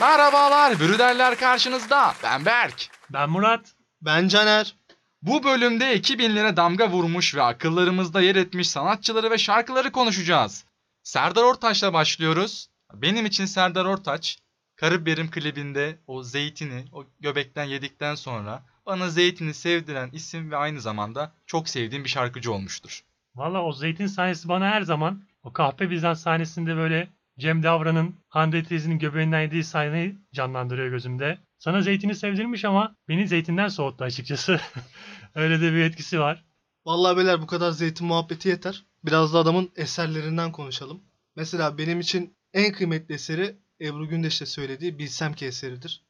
Merhabalar, brüderler karşınızda. Ben Berk. Ben Murat. Ben Caner. Bu bölümde 2000 lira damga vurmuş ve akıllarımızda yer etmiş sanatçıları ve şarkıları konuşacağız. Serdar Ortaç'la başlıyoruz. Benim için Serdar Ortaç, Karabiberim klibinde o zeytini, o göbekten yedikten sonra bana zeytini sevdiren isim ve aynı zamanda çok sevdiğim bir şarkıcı olmuştur. Valla o zeytin sahnesi bana her zaman o kahpe Bizans sahnesinde böyle Cem Davran'ın Hande teyzenin göbeğinden yediği sahneyi canlandırıyor gözümde. Sana zeytini sevdirmiş ama beni zeytinden soğuttu açıkçası. Öyle de bir etkisi var. Vallahi beyler bu kadar zeytin muhabbeti yeter. Biraz da adamın eserlerinden konuşalım. Mesela benim için en kıymetli eseri Ebru Gündeş'te söylediği Bilsem Ki eseridir.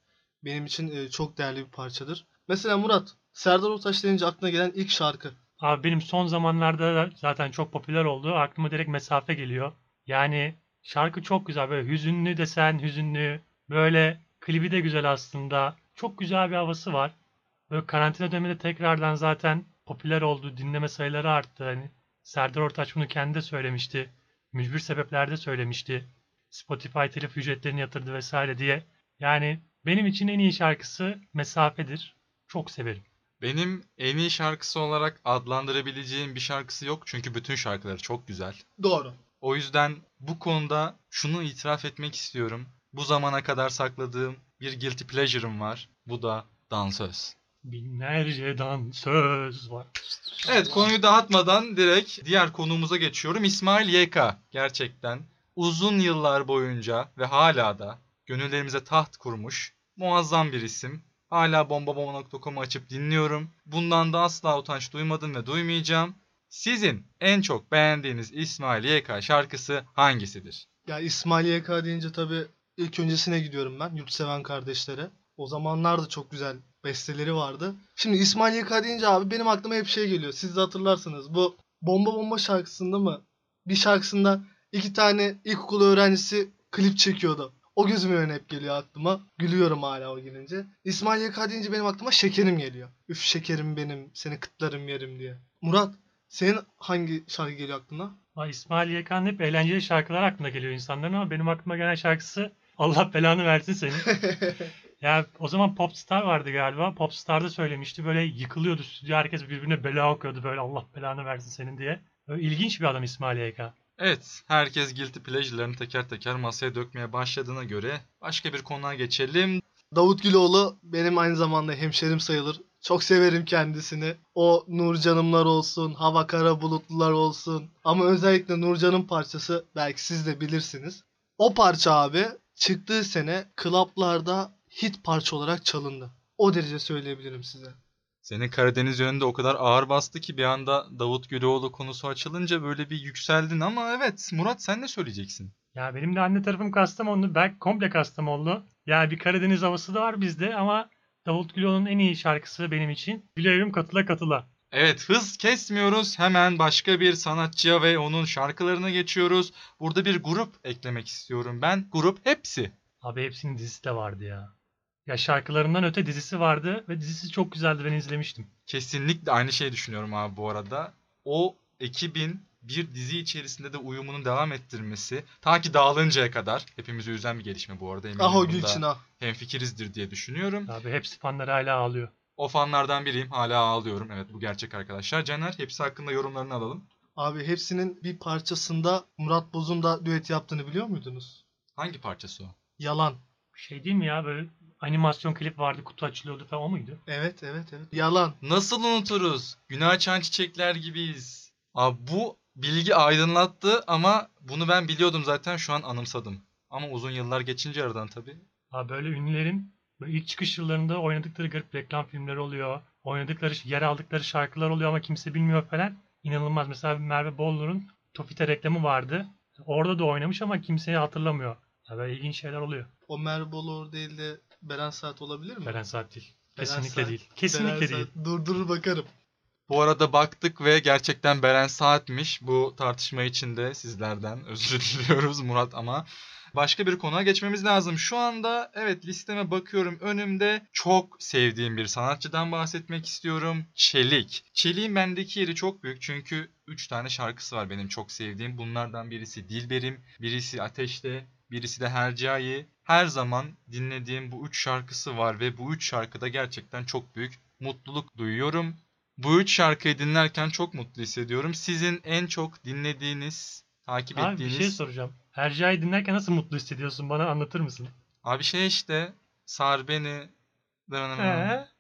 Benim için çok değerli bir parçadır. Mesela Murat, Serdar Ortaç denince aklına gelen ilk şarkı. Abi benim son zamanlarda zaten çok popüler oldu. Aklıma direkt Mesafe geliyor. Yani şarkı çok güzel. Böyle hüzünlü desen hüzünlü. Böyle klibi de güzel aslında. Çok güzel bir havası var. Böyle karantina döneminde tekrardan zaten popüler oldu. Dinleme sayıları arttı. Yani Serdar Ortaç bunu kendi de söylemişti. Mücbir sebeplerde söylemişti. Spotify telif ücretlerini yatırdı vesaire diye. Yani benim için en iyi şarkısı Mesafedir. Çok severim. Benim en iyi şarkısı olarak adlandırabileceğim bir şarkısı yok. Çünkü bütün şarkıları çok güzel. Doğru. O yüzden bu konuda şunu itiraf etmek istiyorum. Bu zamana kadar sakladığım bir guilty pleasure'ım var. Bu da Dansöz. Binlerce dansöz var. Evet, konuyu dağıtmadan direkt diğer konuğumuza geçiyorum. İsmail YK gerçekten uzun yıllar boyunca ve hala da gönüllerimize taht kurmuş muazzam bir isim. Hala bombabomba.com'u açıp dinliyorum. Bundan da asla utanç duymadım ve duymayacağım. Sizin en çok beğendiğiniz İsmail YK şarkısı hangisidir? Ya İsmail YK deyince tabii ilk öncesine gidiyorum ben. Yurtseven Kardeşlere. O zamanlarda çok güzel besteleri vardı. Şimdi İsmail YK deyince abi benim aklıma hep şey geliyor. Siz de hatırlarsınız. Bu Bomba Bomba şarkısında mı? Bir şarkısında iki tane ilkokul öğrencisi klip çekiyordu. O gözümün önüne hep geliyor aklıma. Gülüyorum hala o gelince. İsmail YK deyince benim aklıma Şekerim geliyor. Üf şekerim benim, seni kıtlarım yerim diye. Murat, senin hangi şarkı geliyor aklına? İsmail YK'nın hep eğlenceli şarkılar aklına geliyor insanların ama benim aklıma gelen şarkısı Allah belanı versin seni. Ya o zaman Popstar vardı galiba. Popstar'da söylemişti. Böyle yıkılıyordu stüdyo. Herkes birbirine bela okuyordu böyle Allah belanı versin senin diye. Böyle ilginç bir adam İsmail YK. Evet, herkes guilty pleasure'larını teker teker masaya dökmeye başladığına göre başka bir konuya geçelim. Davut Güloğlu benim aynı zamanda hemşerim sayılır. Çok severim kendisini. O Nurcan'ımlar olsun, Hava Kara Bulutlular olsun. Ama özellikle Nurcan'ın parçası belki siz de bilirsiniz. O parça abi çıktığı sene klaplarda hit parça olarak çalındı. O derece söyleyebilirim size. Senin Karadeniz yönünde o kadar ağır bastı ki bir anda Davut Güloğlu konusu açılınca böyle bir yükseldin ama evet Murat sen ne söyleyeceksin? Ya benim de anne tarafım Kastamonlu. Berk komple Kastamonlu. Ya bir Karadeniz havası da var bizde ama Davut Güloğlu'nun en iyi şarkısı benim için. Gülerim katıla katıla. Evet, hız kesmiyoruz. Hemen başka bir sanatçıya ve onun şarkılarına geçiyoruz. Burada bir grup eklemek istiyorum ben. Grup Hepsi. Abi Hepsi'nin dizisi de vardı ya. Ya şarkılarından öte dizisi vardı ve dizisi çok güzeldi, ben izlemiştim. Kesinlikle aynı şeyi düşünüyorum abi bu arada. O ekibin bir dizi içerisinde de uyumunu devam ettirmesi ta ki dağılıncaya kadar hepimizi üzen bir gelişme bu arada. Eminim o Gülçin ha. Hemfikirizdir diye düşünüyorum. Abi Hepsi fanları hala ağlıyor. O fanlardan biriyim, hala ağlıyorum. Evet bu gerçek arkadaşlar. Caner Hepsi hakkında yorumlarını alalım. Abi Hepsi'nin bir parçasında Murat Boz'un da düet yaptığını biliyor muydunuz? Hangi parçası o? Yalan. Şey değil mi ya böyle animasyon klip vardı, kutu açılıyordu falan, o muydu? Evet. Yalan. Nasıl unuturuz? Günah açan çiçekler gibiyiz. Abi bu bilgi aydınlattı ama bunu ben biliyordum zaten, şu an anımsadım. Ama uzun yıllar geçince aradan tabii. Abi böyle ünlülerin böyle ilk çıkış yıllarında oynadıkları garip reklam filmleri oluyor. Oynadıkları, yer aldıkları şarkılar oluyor ama kimse bilmiyor falan. İnanılmaz. Mesela Merve Bollur'un Tofite reklamı vardı. Orada da oynamış ama kimseyi hatırlamıyor. Ya böyle ilginç şeyler oluyor. O Merve Bollur değil de Beren Saat olabilir mi? Beren Saat değil. Kesinlikle değil. Dur bakarım. Bu arada baktık ve gerçekten Beren Saat'miş. Bu tartışma için de sizlerden özür diliyoruz Murat ama başka bir konuya geçmemiz lazım. Şu anda evet listeme bakıyorum. Önümde çok sevdiğim bir sanatçıdan bahsetmek istiyorum. Çelik. Çelik'in bendeki yeri çok büyük çünkü 3 tane şarkısı var benim çok sevdiğim. Bunlardan birisi Dilberim, birisi Ateşte, birisi de Hercai her zaman dinlediğim bu 3 şarkısı var ve bu 3 şarkıda gerçekten çok büyük mutluluk duyuyorum. Bu 3 şarkıyı dinlerken çok mutlu hissediyorum. Sizin en çok dinlediğiniz, takip ettiğiniz... Abi bir şey soracağım. Hercai'yi dinlerken nasıl mutlu hissediyorsun? Bana anlatır mısın? Abi şey işte, sar beni,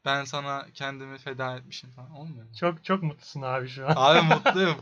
ben sana kendimi feda etmişim falan. Olmuyor mu? Çok çok mutlusun abi şu an. Abi mutluyum.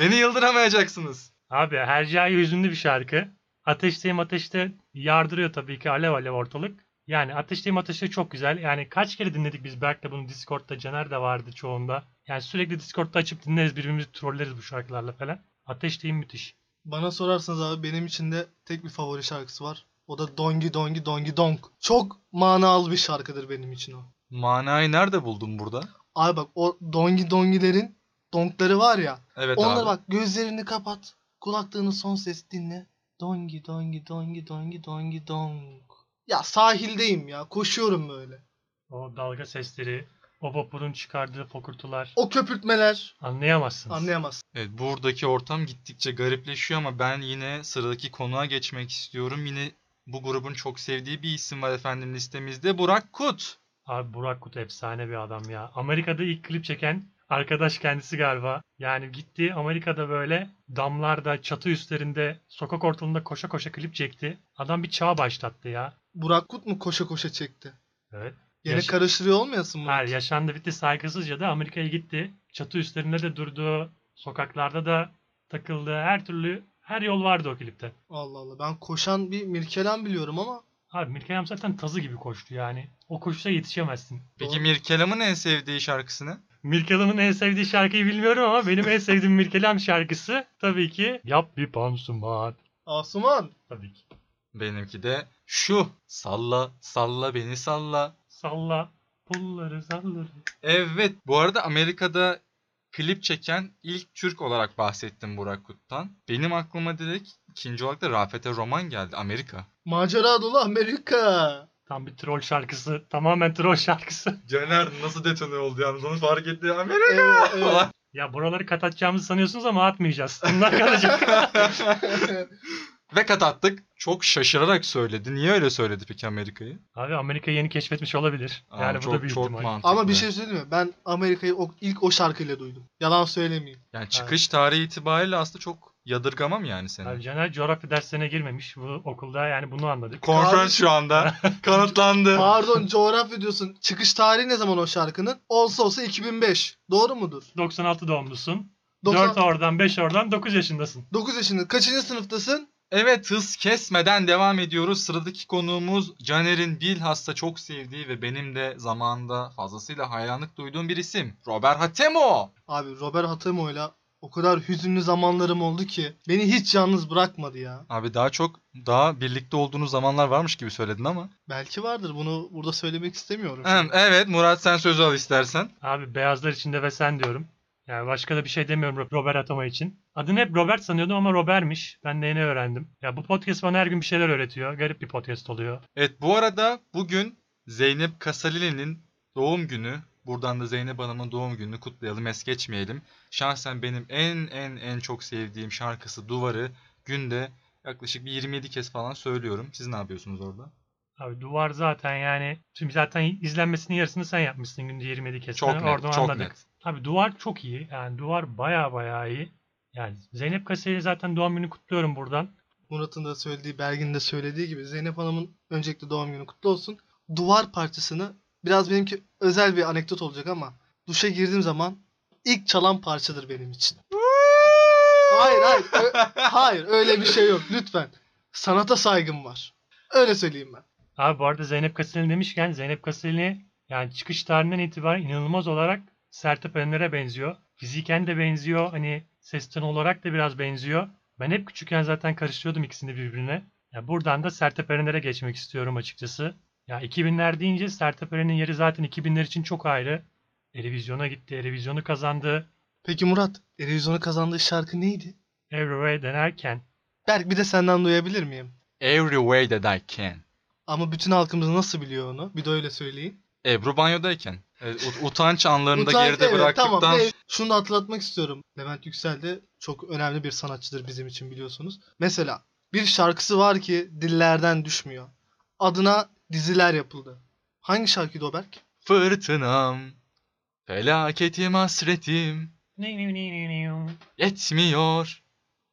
Beni yıldıramayacaksınız. Abi Hercai hüzünlü bir şarkı. Ateşteyim ateşte yardırıyor tabii ki alev alev ortalık. Yani Ateşteyim Ateşte çok güzel. Yani kaç kere dinledik biz Berk'le bunu Discord'da. Caner de vardı çoğunda. Yani sürekli Discord'da açıp dinleriz, birbirimizi trolleriz bu şarkılarla falan. Ateşteyim müthiş. Bana sorarsanız abi benim için de tek bir favori şarkısı var. O da Dongi Dongi Dongi Dong. Çok manalı bir şarkıdır benim için o. Manayı nerede buldun burada? Abi bak o Dongi Dongilerin donkları var ya. Evet onlar abi. Onları bak gözlerini kapat. Kulaklığını son ses dinle. Dongi Dongi Dongi Dongi Dongi Dong. Ya sahildeyim ya. Koşuyorum böyle. O dalga sesleri, o vapurun çıkardığı fokurtular. O köpürtmeler. Anlayamazsınız. Anlayamazsınız. Evet buradaki ortam gittikçe garipleşiyor ama ben yine sıradaki konuğa geçmek istiyorum. Yine bu grubun çok sevdiği bir isim var efendim listemizde. Burak Kut. Abi Burak Kut efsane bir adam ya. Amerika'da ilk klip çeken arkadaş kendisi galiba. Yani gitti Amerika'da böyle damlarda, çatı üstlerinde, sokak ortalığında koşa koşa klip çekti. Adam bir çağ başlattı ya. Burak Kut mu koşa koşa çekti? Evet. Yine karıştırıyor olmayasın mı? Hayır, yaşandı bitti saygısızca da Amerika'ya gitti. Çatı üstlerinde de durdu. Sokaklarda da takıldı. Her türlü her yol vardı o klipte. Allah Allah, ben koşan bir Mirkelam biliyorum ama. Abi Mirkelam zaten tazı gibi koştu yani. O koşuşa yetişemezsin. Peki Mirkelam'ın en sevdiği şarkısı ne? Mirkelam'ın en sevdiği şarkıyı bilmiyorum ama benim en sevdiğim Mirkelam şarkısı tabii ki Yap Bir Pansuman. Asuman. Tabii ki. Benimki de şu. Salla salla beni salla. Salla pulları salları. Evet bu arada Amerika'da klip çeken ilk Türk olarak bahsettim Burak Kut'tan. Benim aklıma direkt ikinci olarak da Rafet'e Roman geldi. Amerika. Macera dolu Amerika. Tam bir troll şarkısı. Tamamen troll şarkısı. Caner nasıl detone oldu yalnız onu fark etti. Amerika evet. Falan. Ya buraları kat atacağımızı sanıyorsunuz ama atmayacağız. Bunlar kalacak. Ve kat attık. Çok şaşırarak söyledi. Niye öyle söyledi peki Amerika'yı? Abi Amerika'yı yeni keşfetmiş olabilir. Aa, yani çok, bu da bir ihtimal. Ama bir şey söyleyeyim mi? Ben Amerika'yı ilk o şarkıyla duydum. Yalan söylemeyeyim. Yani çıkış tarihi itibariyle aslında çok yadırgamam yani seni. Abi Caner coğrafya derslerine girmemiş bu okulda yani bunu anladık. Konferans şu anda kanıtlandı. Pardon coğrafya diyorsun. Çıkış tarihi ne zaman o şarkının? Olsa olsa 2005. Doğru mudur? 96 doğumlusun. 4 oradan 5 oradan 9 yaşındasın. 9 yaşında. Kaçıncı sınıftasın? Evet hız kesmeden devam ediyoruz. Sıradaki konuğumuz Caner'in bilhassa çok sevdiği ve benim de zamanında fazlasıyla hayranlık duyduğum bir isim. Robert Hatemo. Abi Robert Hatemo'yla o kadar hüzünlü zamanlarım oldu ki beni hiç yalnız bırakmadı ya. Abi daha birlikte olduğunuz zamanlar varmış gibi söyledin ama. Belki vardır, bunu burada söylemek istemiyorum. Evet Murat sen sözü al istersen. Abi beyazlar içinde ve sen diyorum. Yani başka da bir şey demiyorum Robert Hatemo için. Adını hep Robert sanıyordum ama Robert'miş. Ben de yeni öğrendim. Ya bu podcast bana her gün bir şeyler öğretiyor. Garip bir podcast oluyor. Evet bu arada bugün Zeynep Kaseli'nin doğum günü. Buradan da Zeynep Hanım'ın doğum gününü kutlayalım, es geçmeyelim. Şahsen benim en çok sevdiğim şarkısı Duvar'ı günde yaklaşık bir 27 kez falan söylüyorum. Siz ne yapıyorsunuz orada? Abi Duvar zaten yani zaten izlenmesinin yarısını sen yapmışsın günde 27 kez. Çok net, oradan çok anladık. Net. Abi Duvar çok iyi. Yani Duvar baya iyi. Yani Zeynep Kaseli'yi zaten doğum günü kutluyorum buradan. Murat'ın da söylediği, Bergin'in de söylediği gibi Zeynep Hanım'ın öncelikle doğum günü kutlu olsun. Duvar parçasını biraz benimki özel bir anekdot olacak ama duşa girdiğim zaman ilk çalan parçadır benim için. Hayır. Hayır öyle bir şey yok lütfen. Sanata saygım var. Öyle söyleyeyim ben. Abi bu arada Zeynep Kaseli demişken Zeynep Kaseli yani çıkış tarihinden itibaren inanılmaz olarak Sertab Erener'e benziyor. Fiziken de benziyor. Hani ses tonu olarak da biraz benziyor. Ben hep küçükken zaten karıştırıyordum ikisini birbirine. Ya buradan da Sertab Erener'e geçmek istiyorum açıkçası. Ya 2000'ler deyince Sertab Erener'in yeri zaten 2000'ler için çok ayrı. Erevizyona gitti, Erevizyonu kazandı. Peki Murat, Erevizyonu kazandığı şarkı neydi? Every Way That I Can. Berk bir de senden duyabilir miyim? Every Way That I Can. Ama bütün halkımız nasıl biliyor onu? Bir de öyle söyleyin. Ebru banyodayken. Utanç anlarında geride bıraktıktan... Tamam. Şunu da hatırlatmak istiyorum. Levent Yüksel de çok önemli bir sanatçıdır bizim için biliyorsunuz. Mesela bir şarkısı var ki dillerden düşmüyor. adına diziler yapıldı. Hangi şarkıydı o Berk? Fırtınam, felaketim, hasretim. Yetmiyor,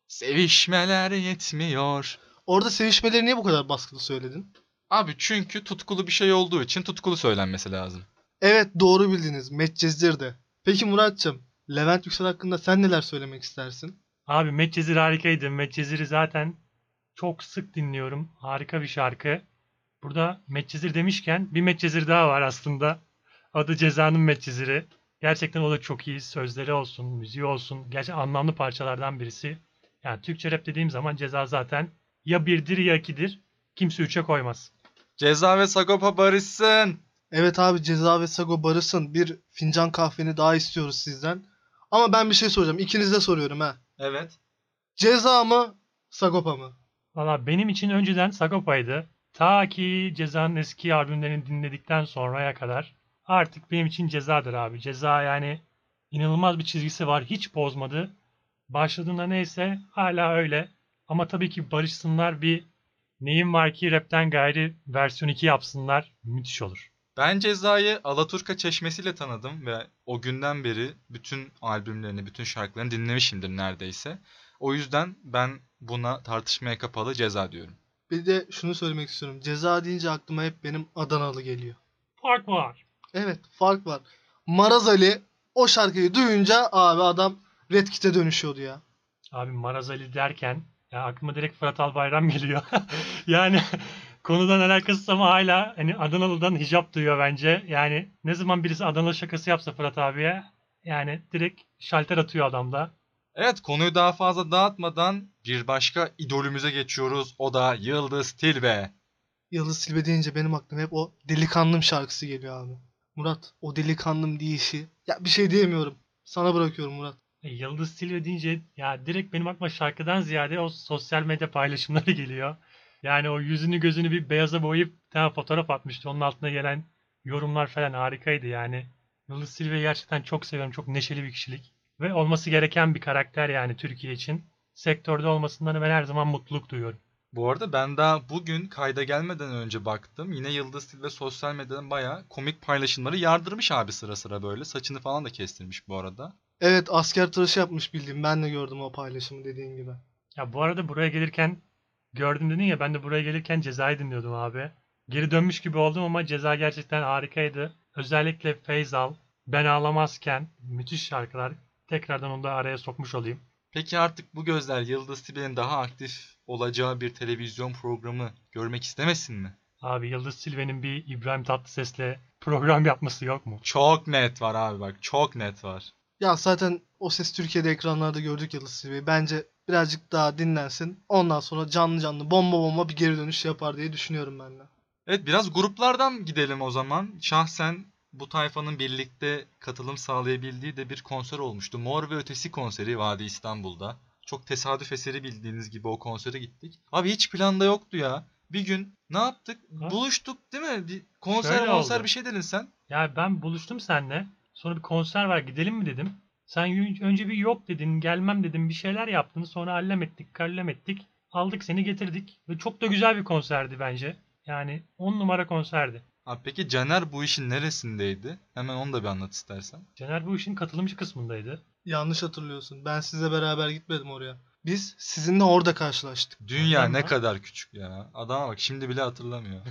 sevişmeler yetmiyor. Orada sevişmeleri niye bu kadar baskılı söyledin? Abi çünkü tutkulu bir şey olduğu için tutkulu söylenmesi lazım. Evet, doğru bildiniz. Medcezir'de. Peki Murat'cığım, Levent Yüksel hakkında sen neler söylemek istersin? Abi Medcezir harikaydı. Medcezir'i zaten çok sık dinliyorum. Harika bir şarkı. Burada Medcezir demişken bir Medcezir daha var aslında. Adı Ceza'nın Medcezir'i. Gerçekten o da çok iyi. Sözleri olsun, müziği olsun. Gerçekten anlamlı parçalardan birisi. Yani Türkçe rap dediğim zaman Ceza zaten ya birdir ya ikidir. Kimse üçe koymaz. Ceza ve Sagopa barışsın. Evet abi, Ceza ve Sagopa barışsın. Bir fincan kahveni daha istiyoruz sizden. Ama ben bir şey soracağım. İkiniz de soruyorum ha. Evet. Ceza mı, Sagopa mı? Valla benim için önceden Sagopa'ydı. Ta ki Ceza'nın eski albümlerini dinledikten sonraya kadar artık benim için Ceza'dır abi. Ceza yani inanılmaz bir çizgisi var. Hiç bozmadı. Başladığında neyse hala öyle. Ama tabii ki barışsınlar, bir neyim var ki rapten gayri versiyon 2 yapsınlar. Müthiş olur. Ben Ceza'yı Alaturka Çeşmesi'yle tanıdım ve o günden beri bütün albümlerini, bütün şarkılarını dinlemişimdir neredeyse. O yüzden ben buna tartışmaya kapalı Ceza diyorum. Bir de şunu söylemek istiyorum. Ceza deyince aklıma hep benim Adanalı geliyor. Fark var. Evet, fark var. Maraz Ali o şarkıyı duyunca abi adam Red Kit'e dönüşüyordu ya. Abi Maraz Ali derken ya aklıma direkt Fırat Albayram geliyor. Yani konudan alakasız ama hala hani Adanalı'dan hicap duyuyor bence. Yani ne zaman birisi Adanalı şakası yapsa Fırat abiye yani direkt şalter atıyor adamda. Evet, konuyu daha fazla dağıtmadan bir başka idolümüze geçiyoruz. O da Yıldız Tilbe. Yıldız Tilbe deyince benim aklıma hep o Delikanlım şarkısı geliyor abi. Murat, o Delikanlım deyişi. Ya bir şey diyemiyorum. Sana bırakıyorum Murat. Yıldız Tilbe deyince ya direkt benim aklıma şarkıdan ziyade o sosyal medya paylaşımları geliyor. Yani o yüzünü gözünü bir beyaza boyayıp bir tane fotoğraf atmıştı. Onun altına gelen yorumlar falan harikaydı yani. Yıldız Tilbe'yi gerçekten çok seviyorum. Çok neşeli bir kişilik. Ve olması gereken bir karakter yani Türkiye için. Sektörde olmasından ben her zaman mutluluk duyuyorum. Bu arada ben daha bugün kayda gelmeden önce baktım. Yine Yıldız Tilbe sosyal medyadan bayağı komik paylaşımları yardırmış abi sıra sıra böyle. Saçını falan da kestirmiş bu arada. Evet, asker tıraşı yapmış bildiğim. Ben de gördüm o paylaşımı dediğin gibi. Ya bu arada buraya gelirken gördüm dedin ya, ben de buraya gelirken Ceza'yı dinliyordum abi. Geri dönmüş gibi oldum ama Ceza gerçekten harikaydı. Özellikle Feyzal, Ben Ağlamazken müthiş şarkılar. Tekrardan onu da araya sokmuş olayım. Peki artık bu gözler Yıldız Tilbe'nin daha aktif olacağı bir televizyon programı görmek istemesin mi? Abi Yıldız Tilbe'nin bir İbrahim Tatlıses'le program yapması yok mu? Çok net var abi, bak çok net var. Ya zaten o ses Türkiye'de ekranlarda gördük Yıldız Tilbe'yi. Bence birazcık daha dinlensin. Ondan sonra canlı canlı bomba bomba bir geri dönüş yapar diye düşünüyorum ben de. Evet, biraz gruplardan gidelim o zaman. Şahsen bu tayfanın birlikte katılım sağlayabildiği de bir konser olmuştu. Mor ve Ötesi konseri vardı İstanbul'da. Çok tesadüf eseri bildiğiniz gibi o konsere gittik. Abi hiç planda yoktu ya. Bir gün ne yaptık? Ha? Buluştuk değil mi? Bir konser bir şey dedin sen. Ya ben buluştum seninle. Sonra bir konser var, gidelim mi dedim. Sen önce bir yok dedin, gelmem dedim. Bir şeyler yaptın. Sonra hallem ettik. Aldık seni, getirdik. Ve çok da güzel bir konserdi bence. Yani 10 numara konserdi. Abi peki Caner bu işin neresindeydi? Hemen onu da bir anlat istersen. Caner bu işin katılımcı kısmındaydı. Yanlış hatırlıyorsun. Ben sizle beraber gitmedim oraya. Biz sizinle orada karşılaştık. Dünya ne kadar küçük ya. Adama bak, şimdi bile hatırlamıyor.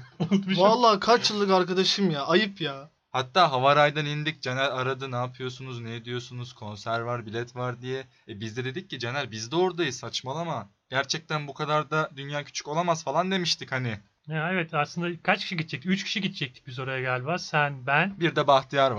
Vallahi kaç yıllık arkadaşım ya. Ayıp ya. Hatta Havaray'dan indik. Caner aradı, ne yapıyorsunuz, ne ediyorsunuz, konser var, bilet var diye. Biz de dedik ki Caner biz de oradayız, saçmalama. Gerçekten bu kadar da dünya küçük olamaz falan demiştik hani. Ya evet, aslında kaç kişi gidecekti? 3 kişi gidecektik biz oraya galiba. Sen, ben. Bir de Bahtiyar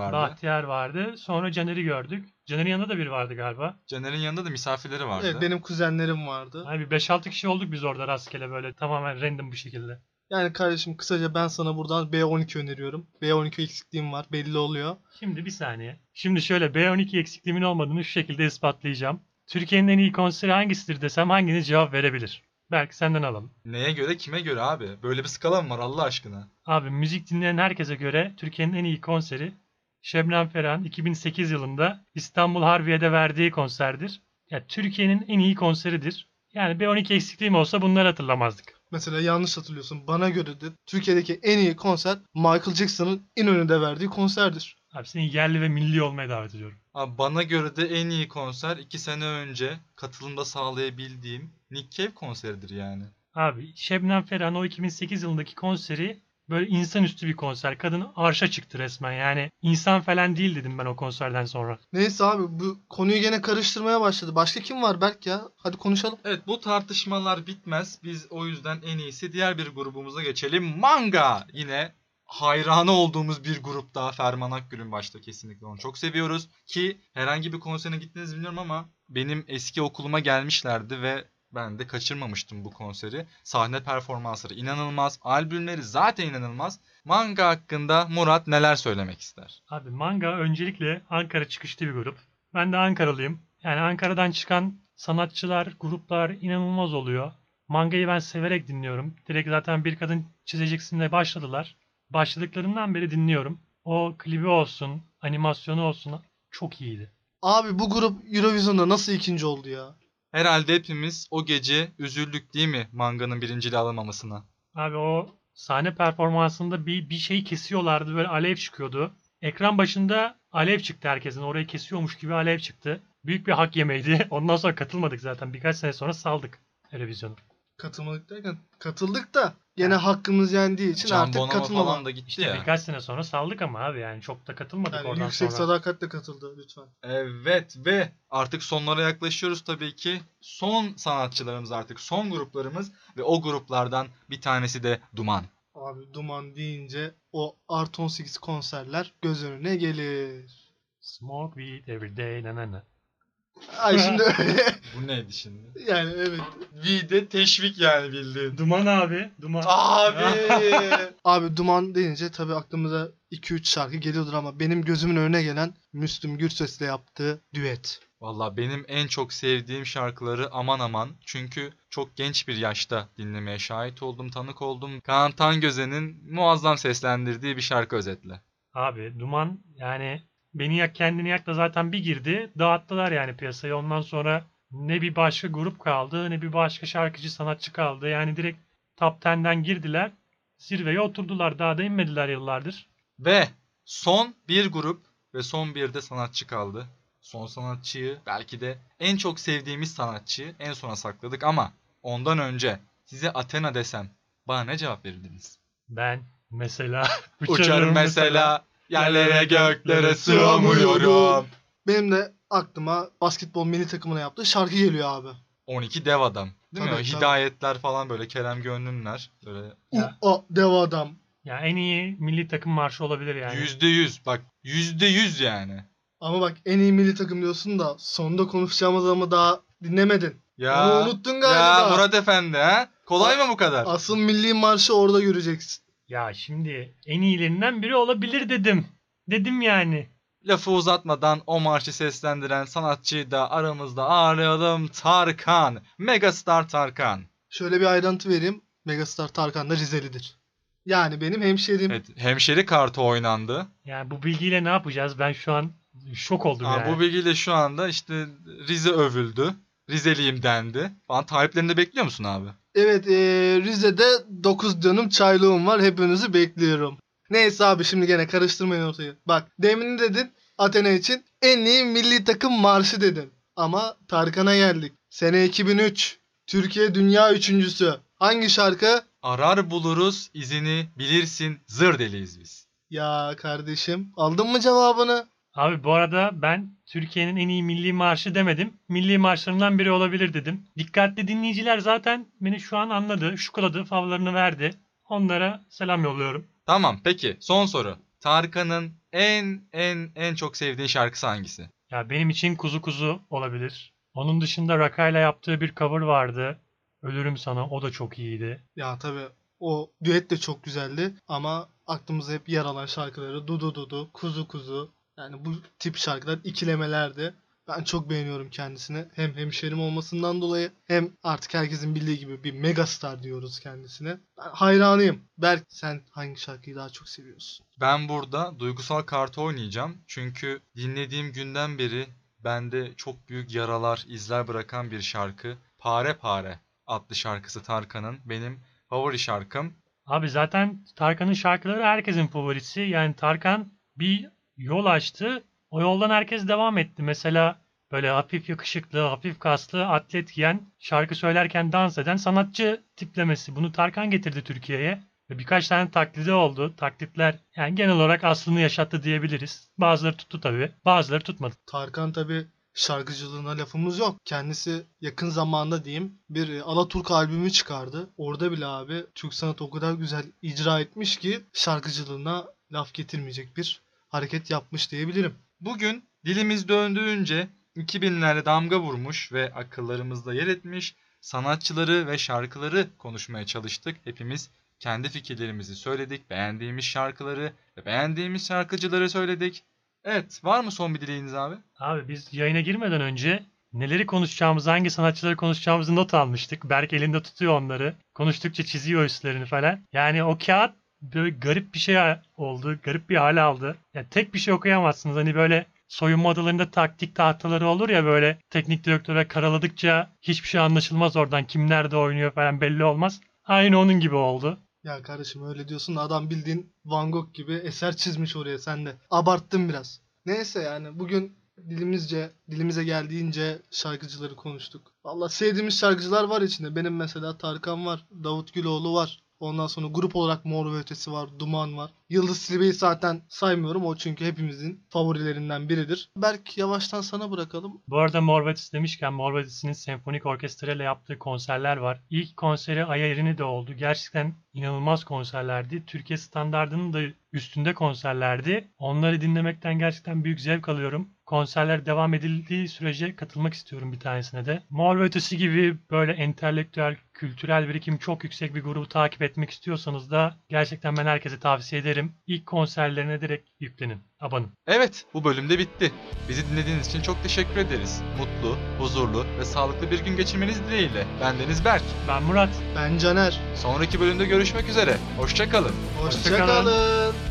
vardı. Sonra Caner'i gördük. Caner'in yanında da biri vardı galiba. Caner'in yanında da misafirleri vardı. Evet, benim kuzenlerim vardı. Abi 5-6 kişi olduk biz orada rastgele böyle tamamen random bir şekilde. Yani kardeşim kısaca ben sana buradan B12 öneriyorum. B12 eksikliğim var, belli oluyor. Şimdi bir saniye. Şimdi şöyle, B12 eksikliğimin olmadığını şu şekilde ispatlayacağım. Türkiye'nin en iyi konseri hangisidir desem hanginiz cevap verebilir? Belki senden alalım. Neye göre, kime göre abi? Böyle bir skala mı var Allah aşkına? Abi müzik dinleyen herkese göre Türkiye'nin en iyi konseri Şebnem Ferah'ın 2008 yılında İstanbul Harbiye'de verdiği konserdir. Yani Türkiye'nin en iyi konseridir. Yani B12 eksikliğim olsa bunları hatırlamazdık. Mesela yanlış hatırlıyorsun. Bana göre de Türkiye'deki en iyi konser Michael Jackson'ın İnönü'nde verdiği konserdir. Abi seni yerli ve milli olmaya davet ediyorum. Abi bana göre de en iyi konser 2 sene önce katılımda sağlayabildiğim Nick Cave konseridir yani. Abi Şebnem Ferah'ın o 2008 yılındaki konseri böyle insanüstü bir konser. Kadın arşa çıktı resmen yani. İnsan falan değil dedim ben o konserden sonra. Neyse abi bu konuyu gene karıştırmaya başladı. Başka kim var Berk ya? Hadi konuşalım. Evet bu tartışmalar bitmez. Biz o yüzden en iyisi diğer bir grubumuza geçelim. Manga! Yine hayranı olduğumuz bir grup daha. Ferman Akgül'ün başta kesinlikle onu çok seviyoruz. Ki herhangi bir konserine gittiniz bilmiyorum ama benim eski okuluma gelmişlerdi ve ben de kaçırmamıştım bu konseri. Sahne performansları inanılmaz. Albümleri zaten inanılmaz. Manga hakkında Murat neler söylemek ister? Abi Manga öncelikle Ankara çıkışlı bir grup. Ben de Ankaralıyım. Yani Ankara'dan çıkan sanatçılar, gruplar inanılmaz oluyor. Manga'yı ben severek dinliyorum. Direkt zaten bir kadın çizeceksinle başladılar. Başladıklarından beri dinliyorum. O klibi olsun, animasyonu olsun çok iyiydi. Abi bu grup Eurovision'da nasıl ikinci oldu ya? Herhalde hepimiz o gece üzüldük değil mi Manga'nın birinciliği alamamasına? Abi o sahne performansında bir şey kesiyorlardı. Böyle alev çıkıyordu. Ekran başında alev çıktı herkesin. Orayı kesiyormuş gibi alev çıktı. Büyük bir hak yemeydi. Ondan sonra katılmadık zaten. Birkaç sene sonra saldık televizyonu. Katılmadık derken katıldık da gene yani hakkımız yendiği için artık katılmadan da gitti işte ya. Birkaç sene sonra saldık ama abi yani çok da katılmadık yani oradan yüksek sonra. Yüksek sadakatle katıldı lütfen. Evet ve artık sonlara yaklaşıyoruz tabii ki. Son sanatçılarımız artık son gruplarımız ve o gruplardan bir tanesi de Duman. Abi Duman deyince o Artı 18 konserler göz önüne gelir. Smoke weed every day nanana. Ay şimdi öyle. Bu neydi şimdi? Yani evet. V'de teşvik yani bildiğin. Duman abi. Duman. Abi. Abi Duman deyince tabii aklımıza 2-3 şarkı geliyordur ama benim gözümün önüne gelen Müslüm Gürses'le yaptığı düet. Valla benim en çok sevdiğim şarkıları aman aman. Çünkü çok genç bir yaşta dinlemeye şahit oldum, tanık oldum. Kaan Tangöze'nin muazzam seslendirdiği bir şarkı özetle. Abi Duman yani... Beni Yak Kendini Yak'la zaten bir girdi. Dağıttılar yani piyasayı. Ondan sonra ne bir başka grup kaldı ne bir başka şarkıcı sanatçı kaldı. Yani direkt Top 10'den girdiler. Zirveye oturdular. Daha da inmediler yıllardır. Ve son bir grup ve son bir de sanatçı kaldı. Son sanatçıyı belki de en çok sevdiğimiz sanatçıyı en sona sakladık ama ondan önce size Athena desem bana ne cevap verirdiniz? Ben mesela uçarım mesela. Yerlere göklere sığamıyorum. Benim de aklıma basketbol milli takımına yaptığı şarkı geliyor abi. 12 dev adam. Değil tabii, mi? Tabii. Hidayetler falan böyle Kerem Gönlümler. Böyle. Dev adam. Ya en iyi milli takım marşı olabilir yani. %100 bak. %100 yani. Ama bak en iyi milli takım diyorsun da sonunda konuşacağımız ama daha dinlemedin. Ya, onu unuttun galiba. Ya Murat Efendi ha? Kolay mı bu kadar? Asıl milli marşı orada göreceksin. Ya şimdi en iyilerinden biri olabilir dedim. Dedim yani. Lafı uzatmadan o marşı seslendiren sanatçıyı da aramızda ağırlayalım. Tarkan. Megastar Tarkan. Şöyle bir ayrıntı vereyim. Megastar Tarkan da Rizeli'dir. Yani benim hemşerim. Evet, hemşeri kartı oynandı. Yani bu bilgiyle ne yapacağız? Ben şu an şok oldum yani. Bu bilgiyle şu anda işte Rize övüldü. Rizeliyim dendi. Falan tariflerinde bekliyor musun abi? Evet Rize'de 9 dönüm çaylığım var. Hepinizi bekliyorum. Neyse abi şimdi gene karıştırmayın ortayı. Bak demin dedin Athena için en iyi milli takım marşı dedin. Ama Tarkan'a geldik. Sene 2003. Türkiye dünya üçüncüsü. Hangi şarkı? Arar buluruz izini bilirsin zır deliyiz biz. Ya kardeşim aldın mı cevabını? Abi bu arada ben Türkiye'nin en iyi milli marşı demedim. Milli marşlarından biri olabilir dedim. Dikkatli dinleyiciler zaten beni şu an anladı, şukuladı, favlarını verdi. Onlara selam yolluyorum. Tamam peki son soru. Tarkan'ın en çok sevdiği şarkısı hangisi? Ya benim için Kuzu Kuzu olabilir. Onun dışında Raka'yla yaptığı bir cover vardı. Ölürüm Sana o da çok iyiydi. Ya tabii o düet de çok güzeldi ama aklımıza hep yer alan şarkıları Dudu Dudu, Kuzu Kuzu. Yani bu tip şarkılar ikilemelerdi. Ben çok beğeniyorum kendisini. Hem hemşerim olmasından dolayı hem artık herkesin bildiği gibi bir megastar diyoruz kendisine. Ben hayranıyım. Berk sen hangi şarkıyı daha çok seviyorsun? Ben burada duygusal kartı oynayacağım. Çünkü dinlediğim günden beri bende çok büyük yaralar, izler bırakan bir şarkı. Pare Pare adlı şarkısı Tarkan'ın benim Favori şarkım. Abi zaten Tarkan'ın şarkıları herkesin favorisi. Yani Tarkan bir yol açtı. O yoldan herkes devam etti. Mesela böyle hafif yakışıklı, hafif kaslı, atlet giyen, şarkı söylerken dans eden sanatçı tiplemesi. Bunu Tarkan getirdi Türkiye'ye. Birkaç tane taklidi oldu. Taklitler yani genel olarak aslını yaşattı diyebiliriz. Bazıları tuttu tabii, bazıları tutmadı. Tarkan tabii şarkıcılığına lafımız yok. Kendisi yakın zamanda diyeyim bir Alaturk albümü çıkardı. Orada bile abi Türk sanatı o kadar güzel icra etmiş ki şarkıcılığına laf getirmeyecek bir hareket yapmış diyebilirim. Bugün dilimiz döndüğünce 2000'lere damga vurmuş ve akıllarımızda yer etmiş sanatçıları ve şarkıları konuşmaya çalıştık. Hepimiz kendi fikirlerimizi söyledik, beğendiğimiz şarkıları ve beğendiğimiz şarkıcıları söyledik. Evet, var mı son bir dileğiniz abi? Abi biz yayına girmeden önce neleri konuşacağımızı, hangi sanatçıları konuşacağımızı not almıştık. Berk elinde tutuyor onları. Konuştukça çiziyor üstlerini falan. Yani o kağıt böyle garip bir şey oldu, garip bir hal aldı. Yani tek bir şey okuyamazsınız. Hani böyle soyunma odalarında taktik tahtaları olur ya, böyle teknik direktöre karaladıkça hiçbir şey anlaşılmaz oradan. Kim nerede oynuyor falan belli olmaz. Aynı onun gibi oldu. Ya kardeşim öyle diyorsun da adam bildiğin Van Gogh gibi eser çizmiş oraya, sen de abarttın biraz. Neyse yani bugün dilimize geldiğince şarkıcıları konuştuk. Valla sevdiğimiz şarkıcılar var içinde. Benim mesela Tarkan var, Davut Güloğlu var. Ondan sonra grup olarak Mor ve Ötesi var, Duman var. Yıldız Tilbe'yi zaten saymıyorum, o çünkü hepimizin favorilerinden biridir. Berk yavaştan sana bırakalım. Bu arada Mor ve Ötesi demişken, Mor ve Ötesi'nin senfonik orkestrayla yaptığı konserler var. İlk konseri Ayayerini'de oldu. Gerçekten inanılmaz konserlerdi. Türkiye standardının da üstünde konserlerdi. Onları dinlemekten gerçekten büyük zevk alıyorum. Konserler devam edildiği sürece katılmak istiyorum bir tanesine de. Mor ve Ötesi gibi böyle entelektüel, kültürel birikim çok yüksek bir grubu takip etmek istiyorsanız da gerçekten ben herkese tavsiye ederim. İlk konserlerine direkt yüklenin, abanın. Evet, bu bölümde bitti. Bizi dinlediğiniz için çok teşekkür ederiz. Mutlu, huzurlu ve sağlıklı bir gün geçirmeniz dileğiyle. Ben Deniz Berk. Ben Murat. Ben Caner. Sonraki bölümde görüşmek üzere. Hoşça kalın. Hoşça kalın.